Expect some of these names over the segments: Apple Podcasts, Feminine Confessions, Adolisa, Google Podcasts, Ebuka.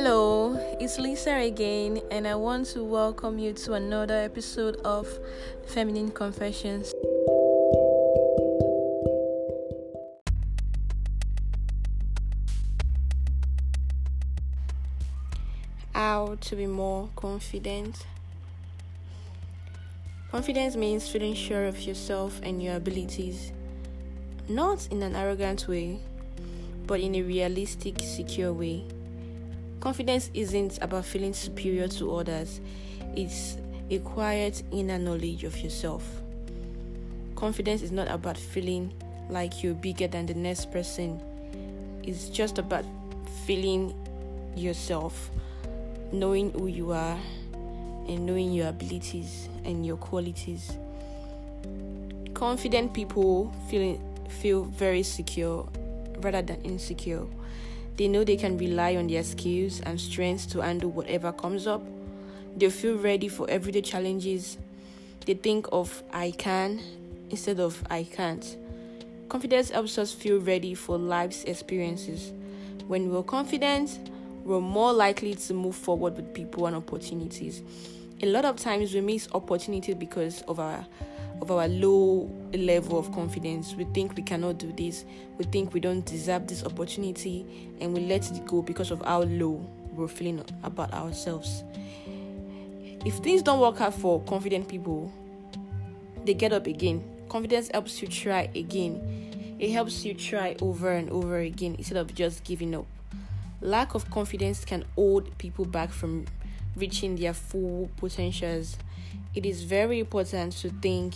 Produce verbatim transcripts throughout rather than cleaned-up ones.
Hello, it's Lisa again, and I want to welcome you to another episode of Feminine Confessions. How to be more confident. Confidence means feeling sure of yourself and your abilities, not in an arrogant way, but in a realistic, secure way. Confidence isn't about feeling superior to others. It's a quiet inner knowledge of yourself. Confidence is not about feeling like you're bigger than the next person. It's just about feeling yourself, knowing who you are, and knowing your abilities and your qualities. Confident people feel, feel very secure rather than insecure. They know they can rely on their skills and strengths to handle whatever comes up. They feel ready for everyday challenges. They think of I can instead of I can't. Confidence helps us feel ready for life's experiences. When we're confident, we're more likely to move forward with people and opportunities. A lot of times we miss opportunities because of our of our low level of confidence. We think we cannot do this. We think we don't deserve this opportunity, and we let it go because of how low we're feeling about ourselves. If things don't work out for confident people, they get up again. Confidence helps you try again. It helps you try over and over again instead of just giving up. Lack of confidence can hold people back from reaching their full potentials. It is very important to think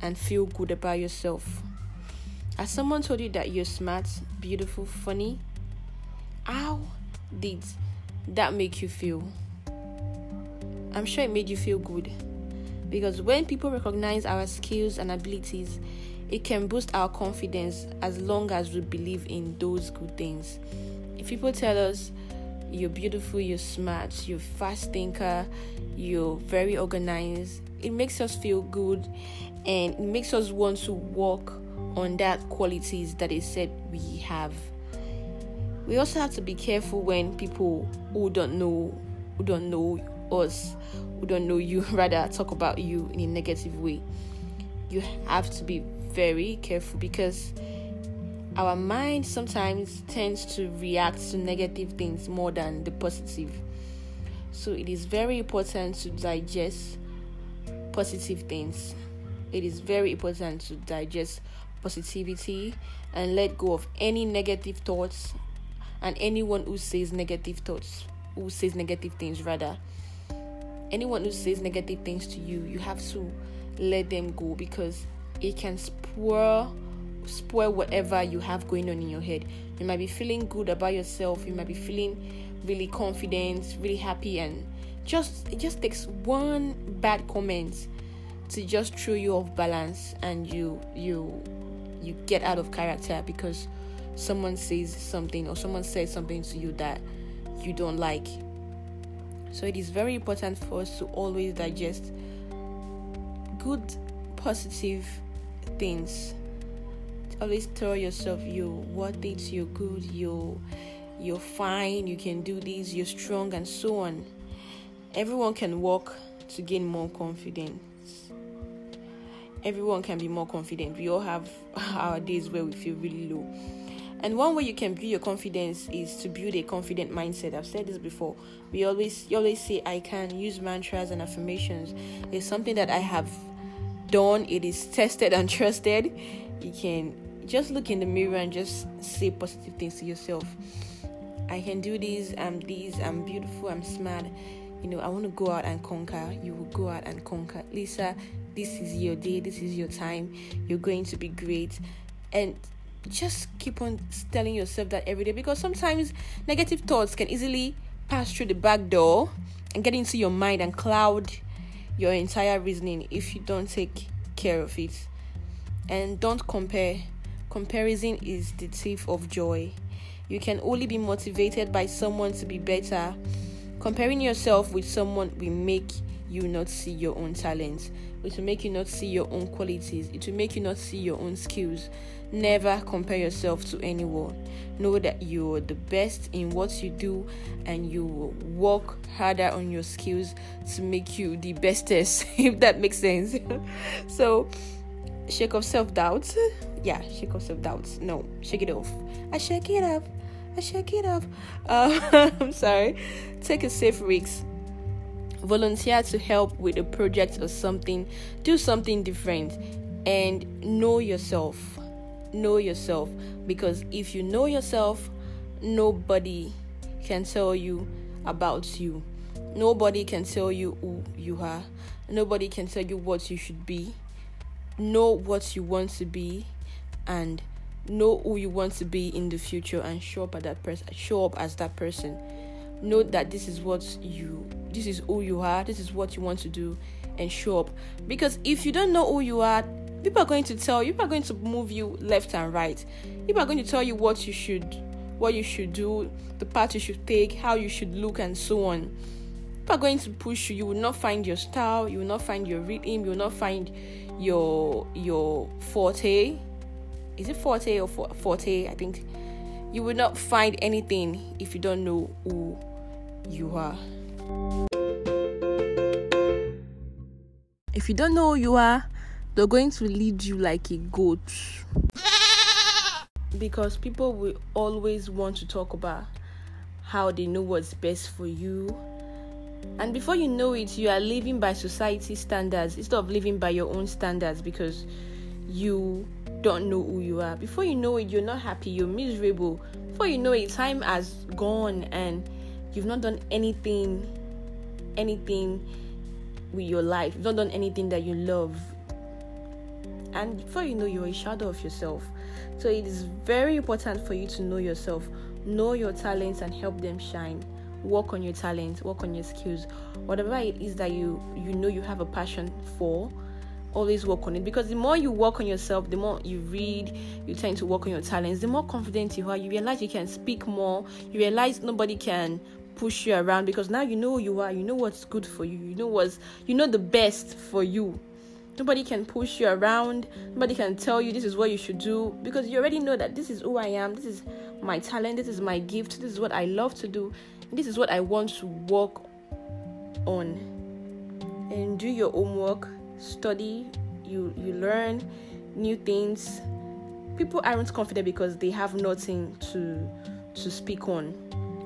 and feel good about yourself. Has someone told you that you're smart, beautiful, funny? How did that make you feel? I'm sure it made you feel good, because when people recognize our skills and abilities, it can boost our confidence as long as we believe in those good things. If people tell us, you're beautiful, you're smart, you're fast thinker, you're very organized, it makes us feel good, and it makes us want to work on that qualities that is said we have. We also have to be careful when people who don't know, who don't know us, who don't know you, rather talk about you in a negative way. You have to be very careful, because our mind sometimes tends to react to negative things more than the positive. So it is very important to digest positive things. It is very important to digest positivity and let go of any negative thoughts and anyone who says negative thoughts, who says negative things rather. Anyone who says negative things to you, you have to let them go, because it can spoil spoil whatever you have going on in your head. You might be feeling good about yourself, you might be feeling really confident, really happy, and just it just takes one bad comment to just throw you off balance, and you you you get out of character because someone says something or someone says something to you that you don't like. So it is very important for us to always digest good, positive things. Always tell yourself you're worth it, you're good, you're, you're fine, you can do this, you're strong, and so on. Everyone can work to gain more confidence. Everyone can be more confident. We all have our days where we feel really low. And one way you can build your confidence is to build a confident mindset. I've said this before. We always, you always say, I can. Use mantras and affirmations. It's something that I have done. It is tested and trusted. You can just look in the mirror and just say positive things to yourself. I can do this, I'm this, I'm beautiful, I'm smart. You know, I want to go out and conquer. You will go out and conquer. Lisa, this is your day, this is your time. You're going to be great. And just keep on telling yourself that every day, because sometimes negative thoughts can easily pass through the back door and get into your mind and cloud your entire reasoning if you don't take care of it. And don't compare. Comparison is the thief of joy. You can only be motivated by someone to be better. Comparing yourself with someone will make you not see your own talents. It will make you not see your own qualities. It will make you not see your own skills. Never compare yourself to anyone. Know that you're the best in what you do, and you will work harder on your skills to make you the bestest, if that makes sense. So shake off self-doubt. Yeah, shake off self-doubt. No, shake it off. I shake it off. I shake it off. Uh, I'm sorry. Take a safe risk. Volunteer to help with a project or something. Do something different. And know yourself. Know yourself. Because if you know yourself, nobody can tell you about you. Nobody can tell you who you are. Nobody can tell you what you should be. Know what you want to be, and know who you want to be in the future, and show up as that person. Show up as that person. Know that this is what you, this is who you are, this is what you want to do, and show up. Because if you don't know who you are, people are going to tell you, people are going to move you left and right. People are going to tell you what you should, what you should do, the path you should take, how you should look, and so on. People are going to push you. You will not find your style. You will not find your rhythm. You will not find your your forte. Is it forte or forte? I think you will not find anything if you don't know who you are. If you don't know who you are, they're going to lead you like a goat. Because people will always want to talk about how they know what's best for you. And before you know it, you are living by society's standards instead of living by your own standards, because you don't know who you are. Before you know it, you're not happy, you're miserable. Before you know it, time has gone and you've not done anything, anything with your life. You've not done anything that you love. And before you know, you're a shadow of yourself. So it is very important for you to know yourself. Know your talents and help them shine. Work on your talents, work on your skills. Whatever it is that you you know you have a passion for, always work on it. Because the more you work on yourself, the more you read, you tend to work on your talents, the more confident you are. You realize you can speak more. You realize nobody can push you around, because now you know who you are. You know what's good for you. You know what's, you know the best for you. Nobody can push you around. Nobody can tell you this is what you should do, because you already know that this is who I am. This is my talent. This is my gift. This is what I love to do. This is what I want to work on. And do your homework, study, you you learn new things. People aren't confident because they have nothing to to speak on.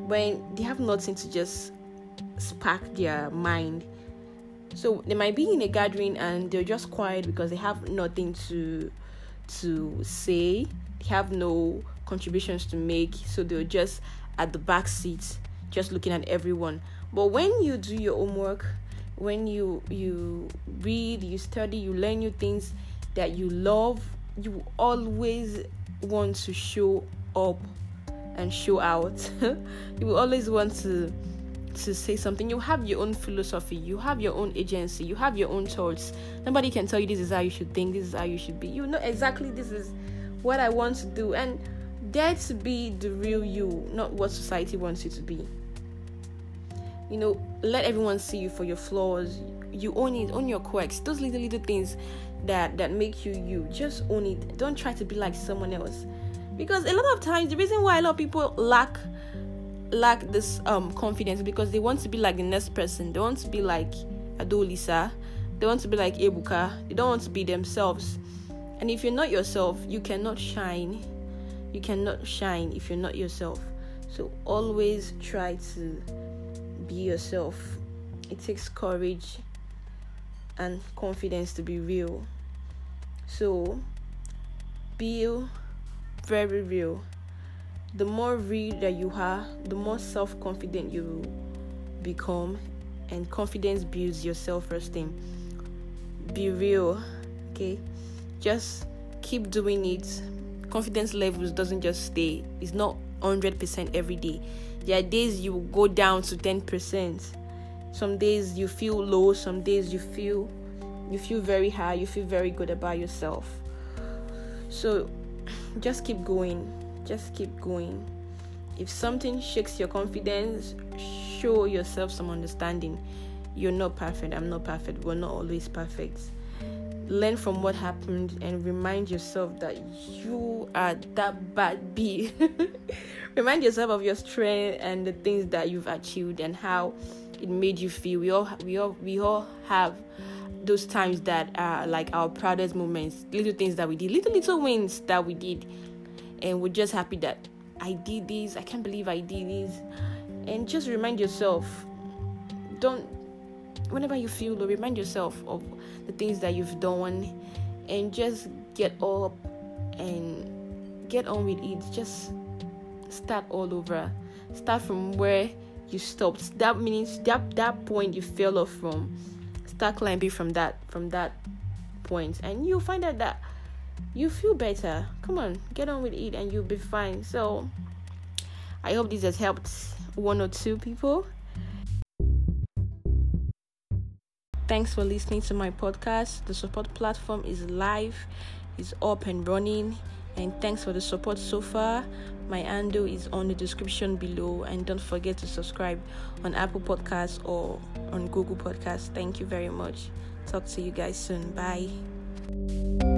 When they have nothing to just spark their mind. So they might be in a gathering and they're just quiet because they have nothing to to say. They have no contributions to make, so they're just at the back seat, just looking at everyone. But when you do your homework, when you you read, you study, you learn new things that you love, you always want to show up and show out. You will always want to to say something. You have your own philosophy, you have your own agency, you have your own thoughts. Nobody can tell you this is how you should think, this is how you should be. You know exactly this is what I want to do, and dare to be the real you, not what society wants you to be. You know, let everyone see you for your flaws. You own it, own your quirks, those little little things that that make you you. Just own it. Don't try to be like someone else, because a lot of times the reason why a lot of people lack lack this um confidence, because they want to be like the next person. They want to be like Adolisa. They want to be like Ebuka. They don't want to be themselves. And if you're not yourself, you cannot shine. You cannot shine if you're not yourself. So always try to be yourself. It takes courage and confidence to be real. So be very real. The more real that you are, the more self-confident you become, and confidence builds your self-esteem. Be real, okay? Just keep doing it. Confidence levels doesn't just stay. It's not one hundred percent every day. There are days you go down to ten percent. Some days you feel low. Some days you feel you feel very high. You feel very good about yourself. So just keep going. Just keep going. If something shakes your confidence, show yourself some understanding. You're not perfect. I'm not perfect. We're not always perfect. Learn from what happened and remind yourself that you are that bad bee. Remind yourself of your strength and the things that you've achieved and how it made you feel. We all, we all, we all have those times that are like our proudest moments, little things that we did, little, little wins that we did. And we're just happy that I did this. I can't believe I did this. And just remind yourself, don't, whenever you feel low, remind yourself of the things that you've done and just get up and get on with it. Just start all over. Start from where you stopped. That means that that point you fell off from. Start climbing from that from that point, and you'll find out that you feel better. Come on, get on with it, and you'll be fine. So I hope this has helped one or two people. Thanks for listening to my podcast. The support platform is live, is up and running, and thanks for the support so far. My handle is on the description below, and don't forget to subscribe on Apple Podcasts or on Google Podcasts. Thank you very much. Talk to you guys soon. Bye.